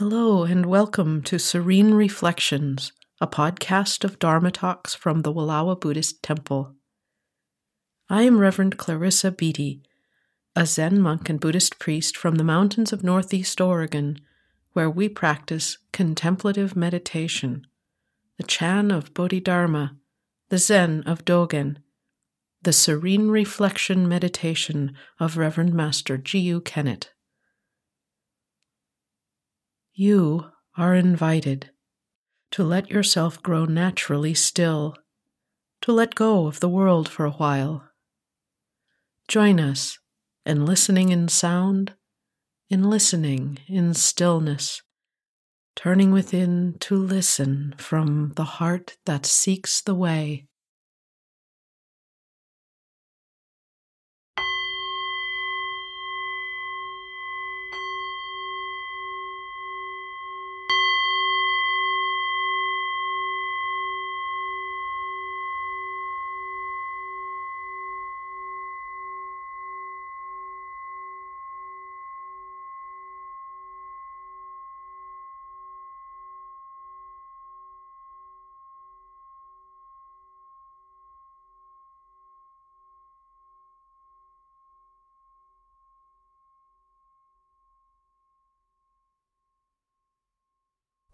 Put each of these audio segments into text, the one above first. Hello and welcome to Serene Reflections, a podcast of Dharma talks from the Wallowa Buddhist Temple. I am Reverend Clarissa Beatty, a Zen monk and Buddhist priest from the mountains of Northeast Oregon, where we practice contemplative meditation, the Chan of Bodhidharma, the Zen of Dogen, the Serene Reflection Meditation of Reverend Master Jiyu Kennett. You are invited to let yourself grow naturally still, to let go of the world for a while. Join us in listening in sound, in listening in stillness, turning within to listen from the heart that seeks the way.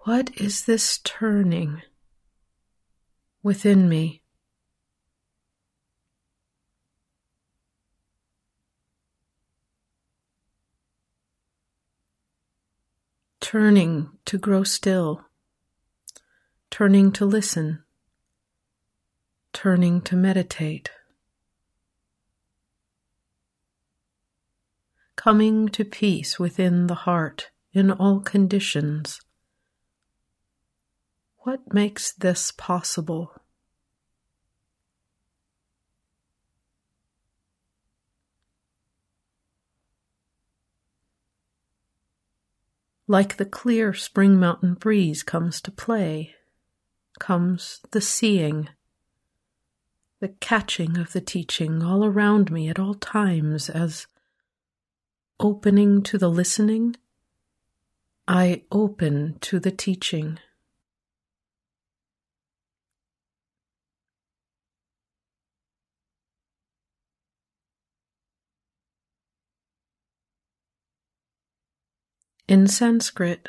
What is this turning within me? Turning to grow still, turning to listen, turning to meditate, coming to peace within the heart in all conditions. What makes this possible? Like the clear spring mountain breeze comes to play, comes the seeing, the catching of the teaching all around me at all times as opening to the listening, I open to the teaching. In Sanskrit,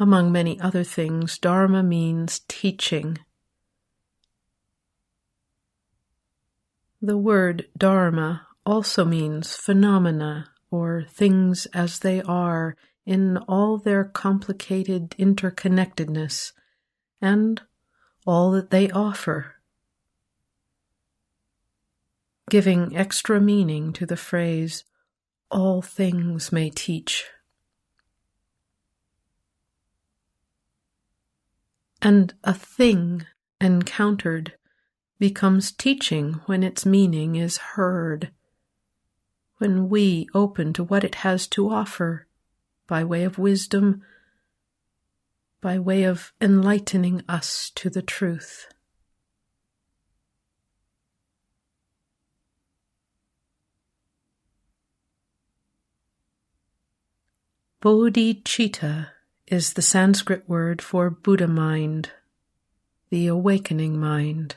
among many other things, Dharma means teaching. The word Dharma also means phenomena or things as they are in all their complicated interconnectedness and all that they offer, giving extra meaning to the phrase, all things may teach. And a thing encountered becomes teaching when its meaning is heard, when we open to what it has to offer by way of wisdom, by way of enlightening us to the truth. Bodhicitta is the Sanskrit word for Buddha mind, the awakening mind.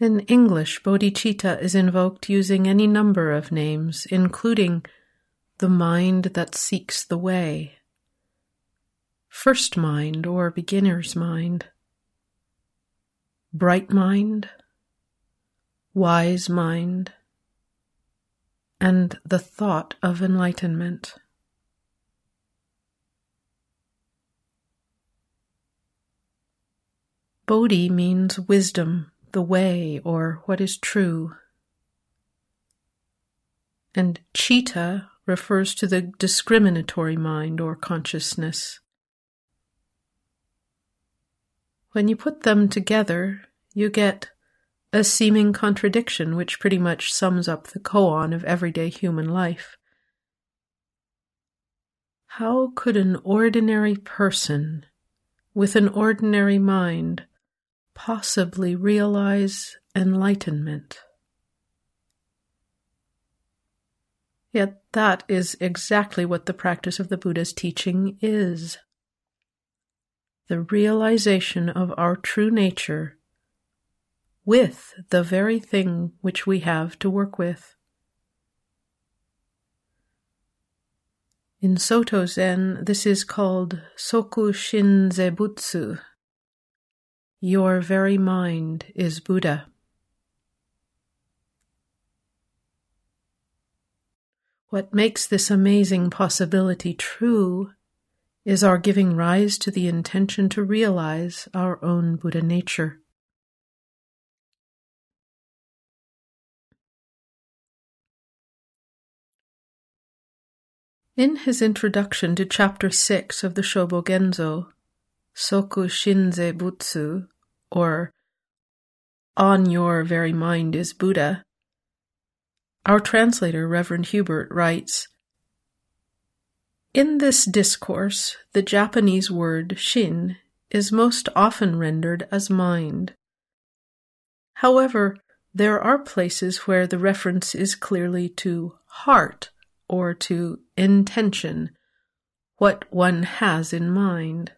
In English, bodhicitta is invoked using any number of names, including the mind that seeks the way, first mind or beginner's mind, bright mind, wise mind, and the thought of enlightenment. Bodhi means wisdom, the way, or what is true. And citta refers to the discriminatory mind or consciousness. When you put them together, you get a seeming contradiction which pretty much sums up the koan of everyday human life. How could an ordinary person with an ordinary mind possibly realize enlightenment? Yet that is exactly what the practice of the Buddha's teaching is. The realization of our true nature with the very thing which we have to work with. In Soto Zen, this is called Soku Shin Ze Butsu. Your very mind is Buddha. What makes this amazing possibility true is our giving rise to the intention to realize our own Buddha nature. In his introduction to Chapter 6 of the Shōbōgenzō, Soku Shin Ze Butsu, or On Your Very Mind is Buddha, our translator, Reverend Hubert, writes, "In this discourse, the Japanese word shin is most often rendered as mind. However, there are places where the reference is clearly to heart, or to intention, what one has in mind."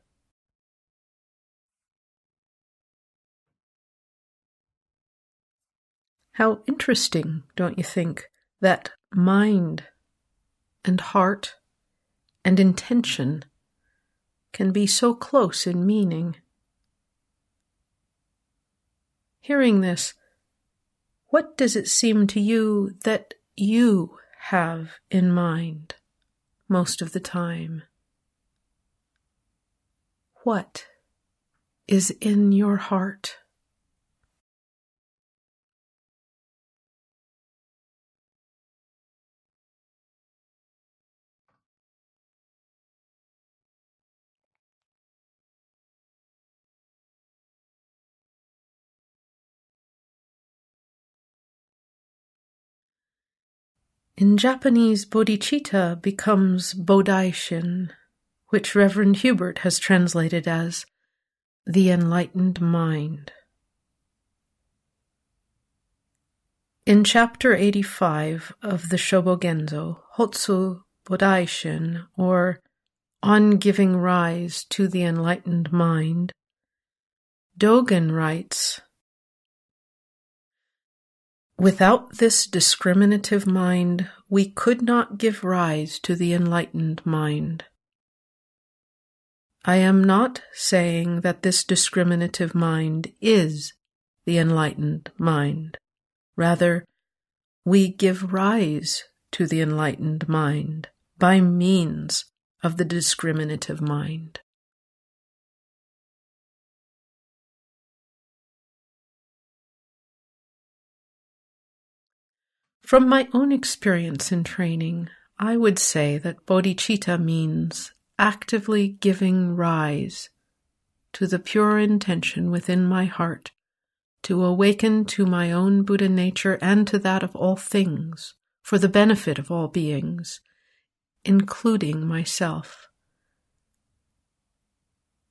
How interesting, don't you think, that mind and heart and intention can be so close in meaning. Hearing this, what does it seem to you that you have in mind most of the time? What is in your heart? In Japanese, bodhicitta becomes bodaishin, which Reverend Hubert has translated as the enlightened mind. In Chapter 85 of the Shobogenzo, Hotsu Bodaishin, or On Giving Rise to the Enlightened Mind, Dogen writes, "Without this discriminative mind, we could not give rise to the enlightened mind. I am not saying that this discriminative mind is the enlightened mind. Rather, we give rise to the enlightened mind by means of the discriminative mind." From my own experience in training, I would say that bodhicitta means actively giving rise to the pure intention within my heart to awaken to my own Buddha nature and to that of all things for the benefit of all beings, including myself.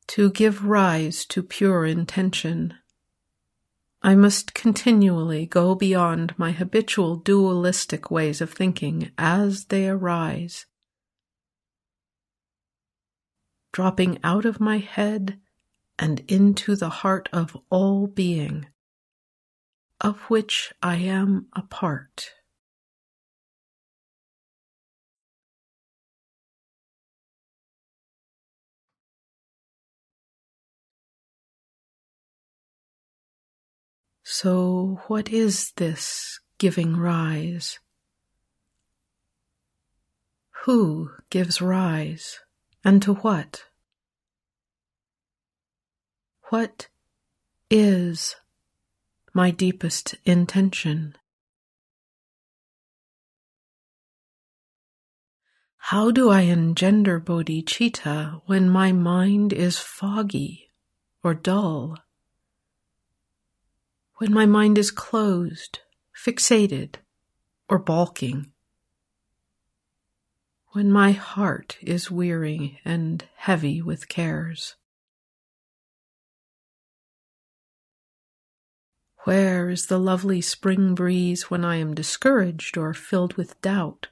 To give rise to pure intention, I must continually go beyond my habitual dualistic ways of thinking as they arise, dropping out of my head and into the heart of all being, of which I am a part. So what is this giving rise? Who gives rise, and to what? What is my deepest intention? How do I engender bodhicitta when my mind is foggy or dull? When my mind is closed, fixated, or balking. When my heart is weary and heavy with cares. Where is the lovely spring breeze when I am discouraged or filled with doubt,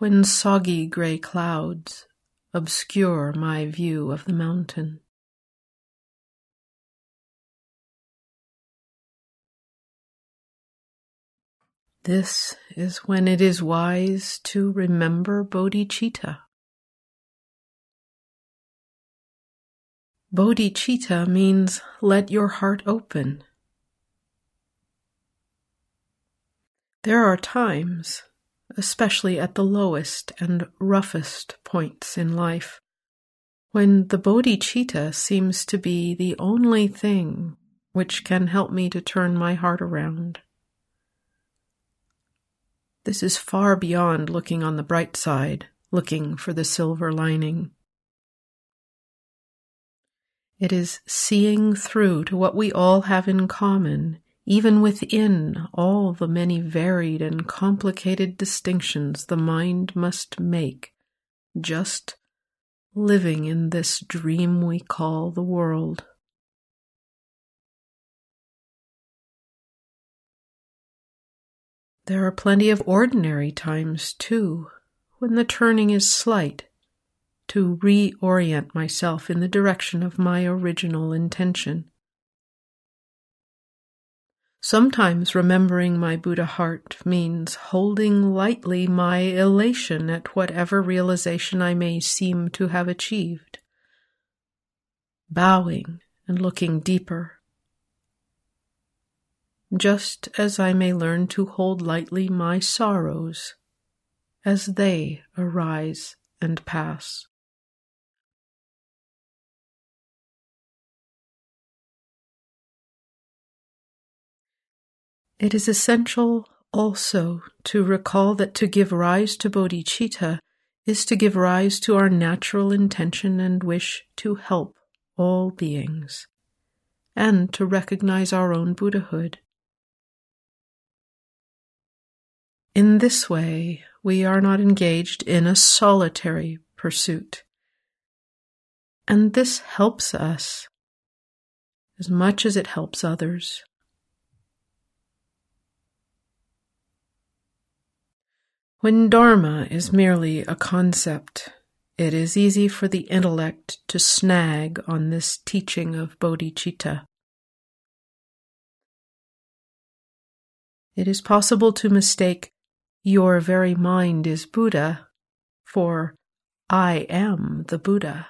when soggy gray clouds obscure my view of the mountain. This is when it is wise to remember bodhicitta. Bodhicitta means let your heart open. There are times, especially at the lowest and roughest points in life, when the bodhicitta seems to be the only thing which can help me to turn my heart around. This is far beyond looking on the bright side, looking for the silver lining. It is seeing through to what we all have in common, even within all the many varied and complicated distinctions the mind must make, just living in this dream we call the world. There are plenty of ordinary times, too, when the turning is slight, to reorient myself in the direction of my original intention. Sometimes remembering my Buddha heart means holding lightly my elation at whatever realization I may seem to have achieved, bowing and looking deeper, just as I may learn to hold lightly my sorrows as they arise and pass. It is essential also to recall that to give rise to bodhicitta is to give rise to our natural intention and wish to help all beings, and to recognize our own Buddhahood. In this way, we are not engaged in a solitary pursuit, and this helps us as much as it helps others. When Dharma is merely a concept, it is easy for the intellect to snag on this teaching of bodhicitta. It is possible to mistake "your very mind is Buddha" for "I am the Buddha,"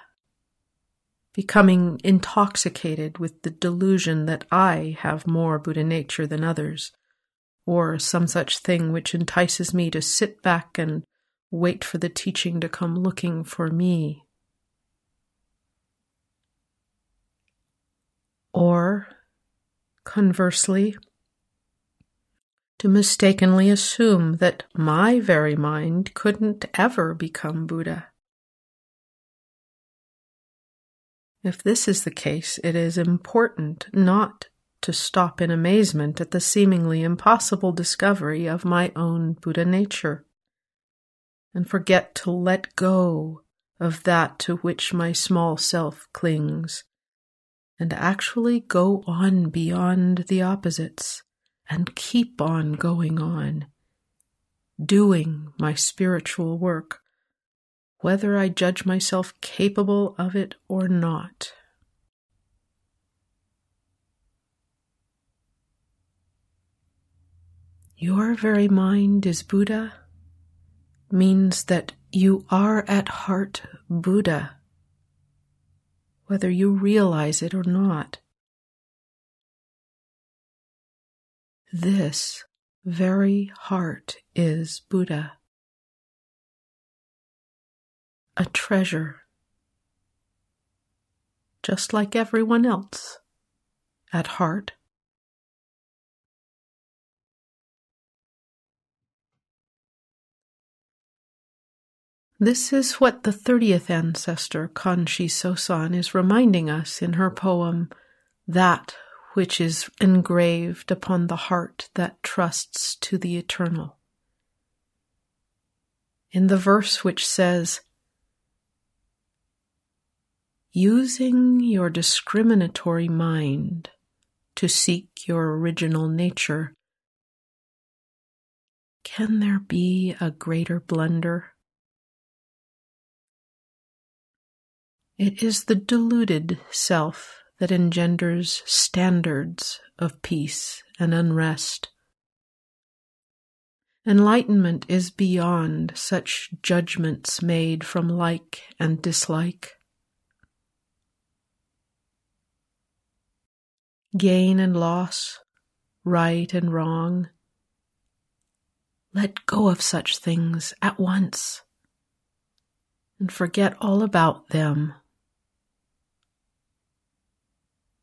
becoming intoxicated with the delusion that I have more Buddha nature than others, or some such thing which entices me to sit back and wait for the teaching to come looking for me. Or, conversely, to mistakenly assume that my very mind couldn't ever become Buddha. If this is the case, it is important not to stop in amazement at the seemingly impossible discovery of my own Buddha nature, and forget to let go of that to which my small self clings, and actually go on beyond the opposites, and keep on going on, doing my spiritual work, whether I judge myself capable of it or not. Your very mind is Buddha means that you are at heart Buddha, whether you realize it or not. This very heart is Buddha, a treasure, just like everyone else, at heart. This is what the 30th ancestor Kanshi Sosan is reminding us in her poem, "That which is engraved upon the heart that trusts to the eternal." In the verse which says, "Using your discriminatory mind to seek your original nature, can there be a greater blunder It is the deluded self that engenders standards of peace and unrest. Enlightenment is beyond such judgments made from like and dislike. Gain and loss, right and wrong. Let go of such things at once and forget all about them.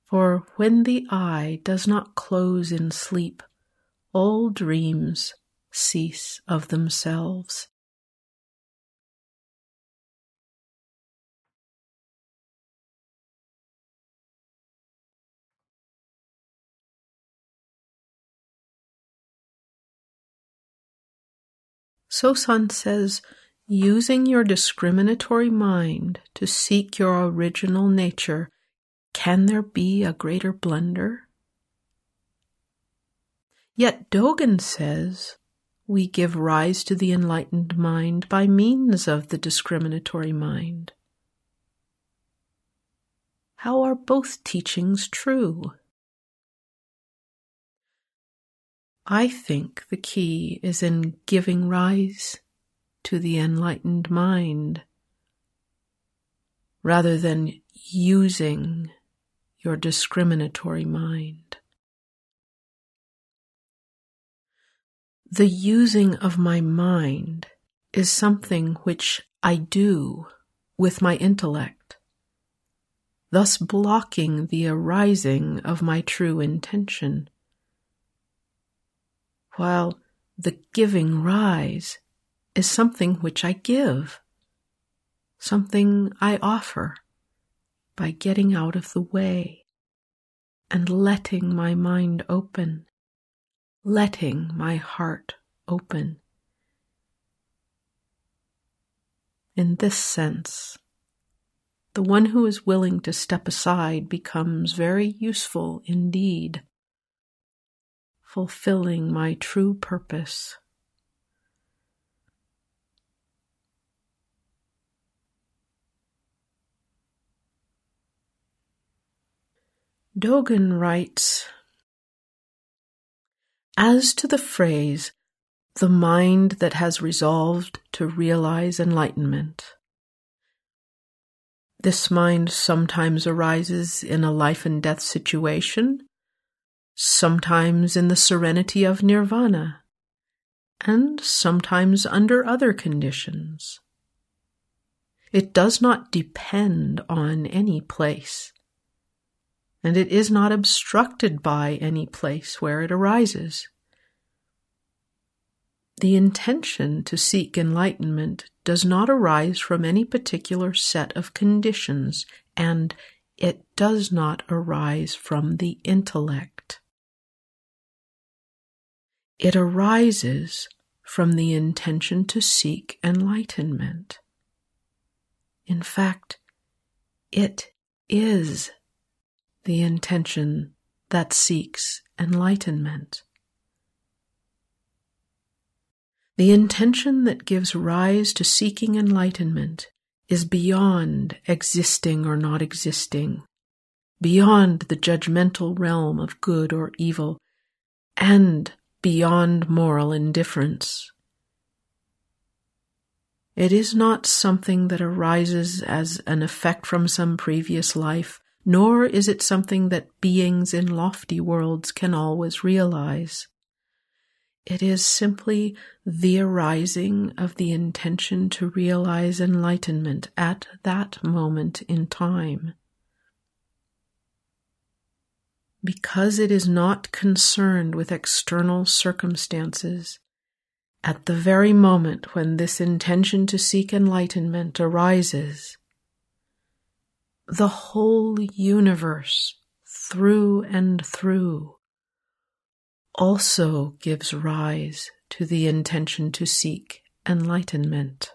For when the eye does not close in sleep, all dreams cease of themselves. Sosan says, using your discriminatory mind to seek your original nature, can there be a greater blunder? Yet Dogen says, we give rise to the enlightened mind by means of the discriminatory mind. How are both teachings true? I think the key is in giving rise to the enlightened mind, rather than using your discriminatory mind. The using of my mind is something which I do with my intellect, thus blocking the arising of my true intention, while the giving rise is something which I give, something I offer by getting out of the way and letting my mind open, letting my heart open. In this sense, the one who is willing to step aside becomes very useful indeed, fulfilling my true purpose. Dogen writes, as to the phrase, the mind that has resolved to realize enlightenment, this mind sometimes arises in a life and death situation, sometimes in the serenity of nirvana, and sometimes under other conditions. It does not depend on any place, and it is not obstructed by any place where it arises. The intention to seek enlightenment does not arise from any particular set of conditions, and it does not arise from the intellect. It arises from the intention to seek enlightenment. In fact, it is the intention that seeks enlightenment. The intention that gives rise to seeking enlightenment is beyond existing or not existing, beyond the judgmental realm of good or evil, and beyond moral indifference. It is not something that arises as an effect from some previous life, nor is it something that beings in lofty worlds can always realize. It is simply the arising of the intention to realize enlightenment at that moment in time. Because it is not concerned with external circumstances, at the very moment when this intention to seek enlightenment arises, the whole universe, through and through, also gives rise to the intention to seek enlightenment.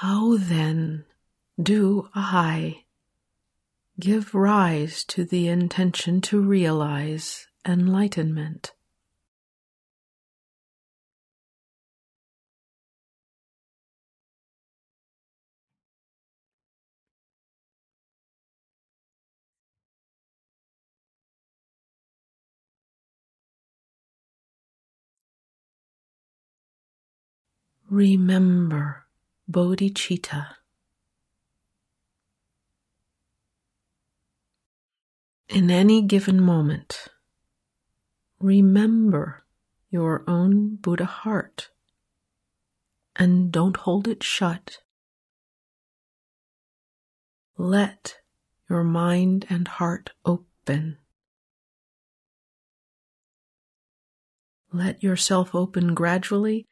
How then do I give rise to the intention to realize enlightenment? Remember bodhicitta. In any given moment, remember your own Buddha heart and don't hold it shut. Let your mind and heart open. Let yourself open gradually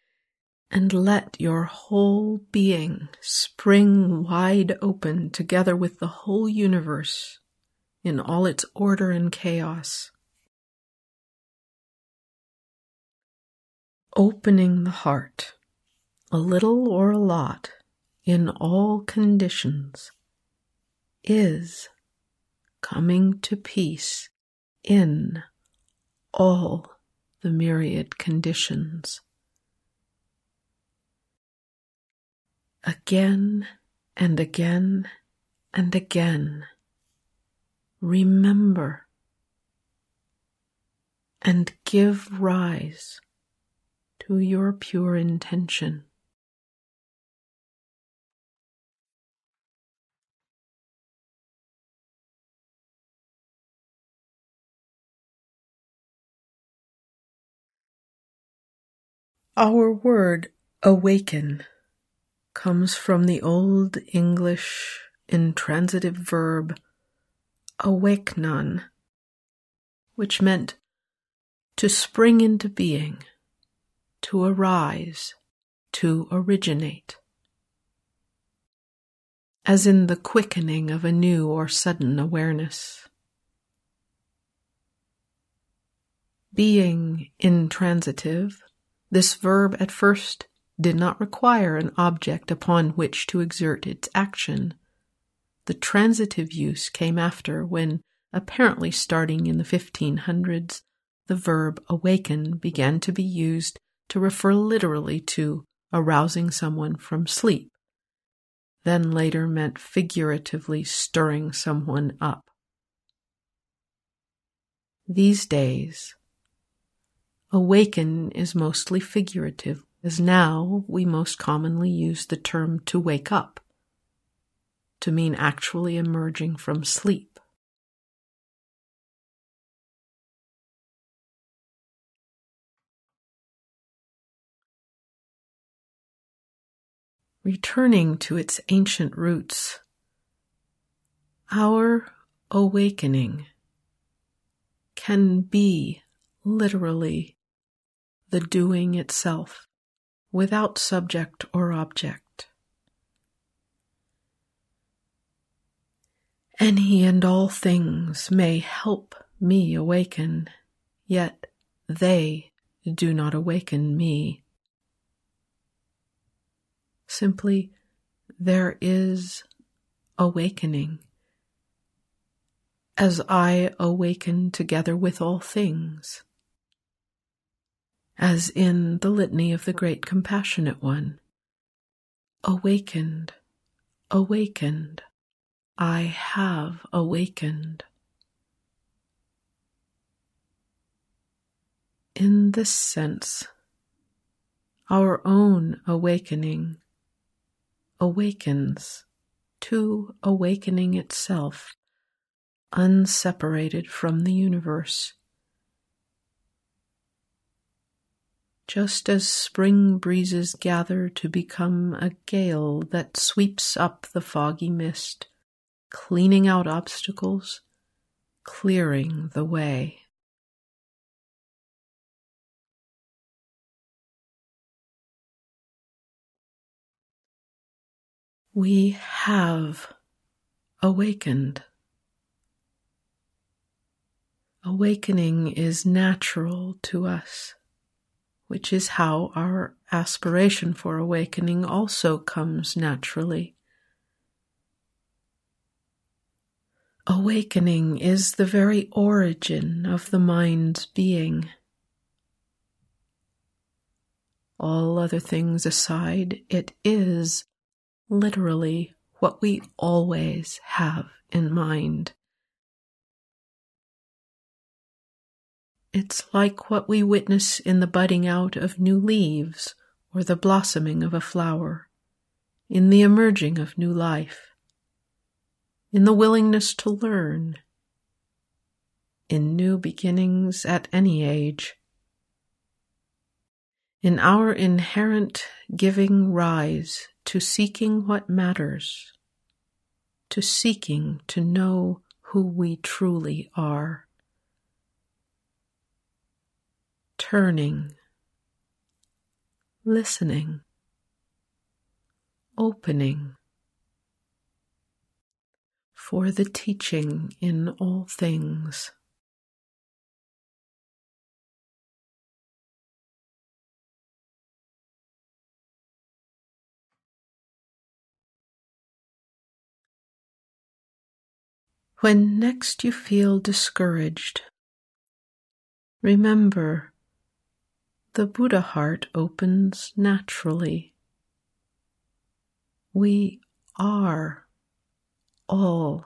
and let your whole being spring wide open together with the whole universe in all its order and chaos. Opening the heart, a little or a lot, in all conditions, is coming to peace in all the myriad conditions. Again and again and again, remember and give rise to your pure intention. Our word awaken comes from the Old English intransitive verb awakenan, which meant to spring into being, to arise, to originate, as in the quickening of a new or sudden awareness. Being intransitive, this verb at first did not require an object upon which to exert its action. The transitive use came after, when, apparently starting in the 1500s, the verb awaken began to be used to refer literally to arousing someone from sleep, then later meant figuratively stirring someone up. These days, awaken is mostly figurative, as now we most commonly use the term to wake up to mean actually emerging from sleep. Returning to its ancient roots, our awakening can be literally the doing itself, without subject or object. Any and all things may help me awaken, yet they do not awaken me. Simply, there is awakening, as I awaken together with all things, as in the litany of the Great Compassionate One. Awakened, awakened, I have awakened. In this sense, our own awakening awakens to awakening itself, unseparated from the universe. Just as spring breezes gather to become a gale that sweeps up the foggy mist, cleaning out obstacles, clearing the way. We have awakened. Awakening is natural to us. which is how our aspiration for awakening also comes naturally. Awakening is the very origin of the mind's being. All other things aside, it is literally what we always have in mind. It's like what we witness in the budding out of new leaves or the blossoming of a flower, in the emerging of new life, in the willingness to learn, in new beginnings at any age, in our inherent giving rise to seeking what matters, to seeking to know who we truly are, turning, listening, opening, for the teaching in all things. When next you feel discouraged, remember the Buddha heart opens naturally. We are all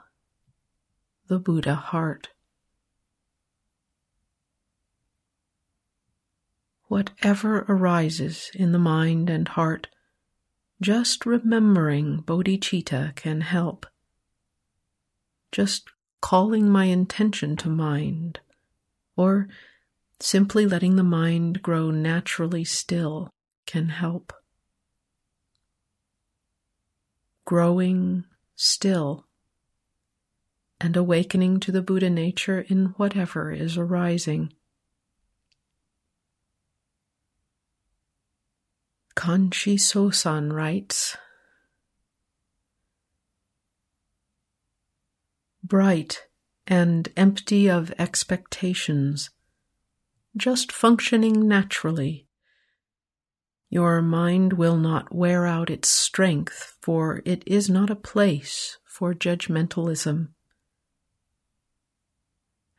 the Buddha heart. Whatever arises in the mind and heart, just remembering bodhicitta can help. Just calling my intention to mind, or simply letting the mind grow naturally still can help. Growing still and awakening to the Buddha nature in whatever is arising. Kanshi Sosan writes, bright and empty of expectations, just functioning naturally, your mind will not wear out its strength, for it is not a place for judgmentalism.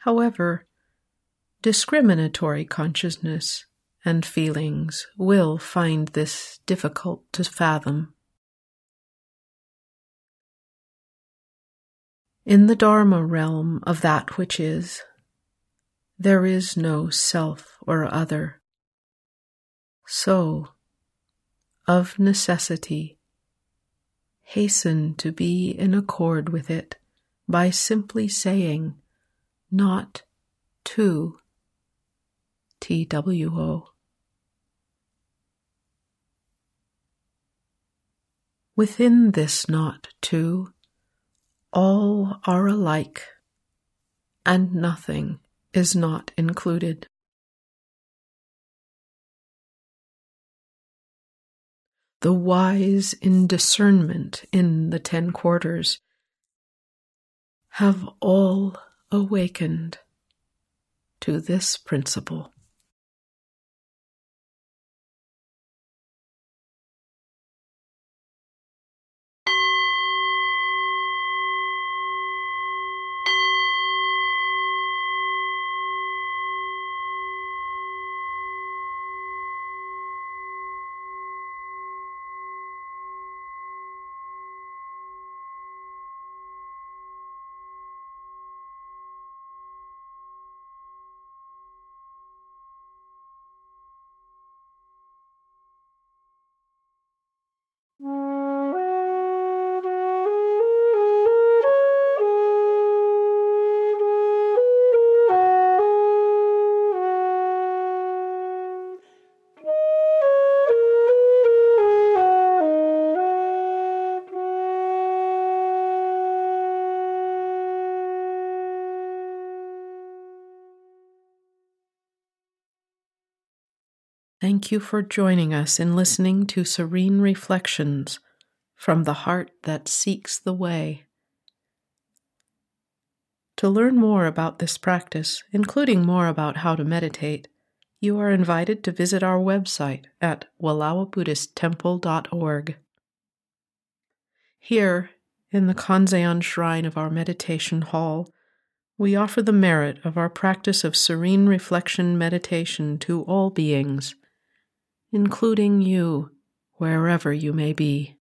However, discriminatory consciousness and feelings will find this difficult to fathom. In the Dharma realm of that which is, there is no self or other. So, of necessity, hasten to be in accord with it by simply saying, not to, TWO. Within this not to, all are alike, and nothing is not included. The wise in discernment in the 10 quarters have all awakened to this principle. Thank you for joining us in listening to Serene Reflections from the Heart That Seeks the Way. To learn more about this practice, including more about how to meditate, you are invited to visit our website at wallowabuddhisttemple.org. Here, in the Kanzayan shrine of our meditation hall, we offer the merit of our practice of serene reflection meditation to all beings, including you, wherever you may be.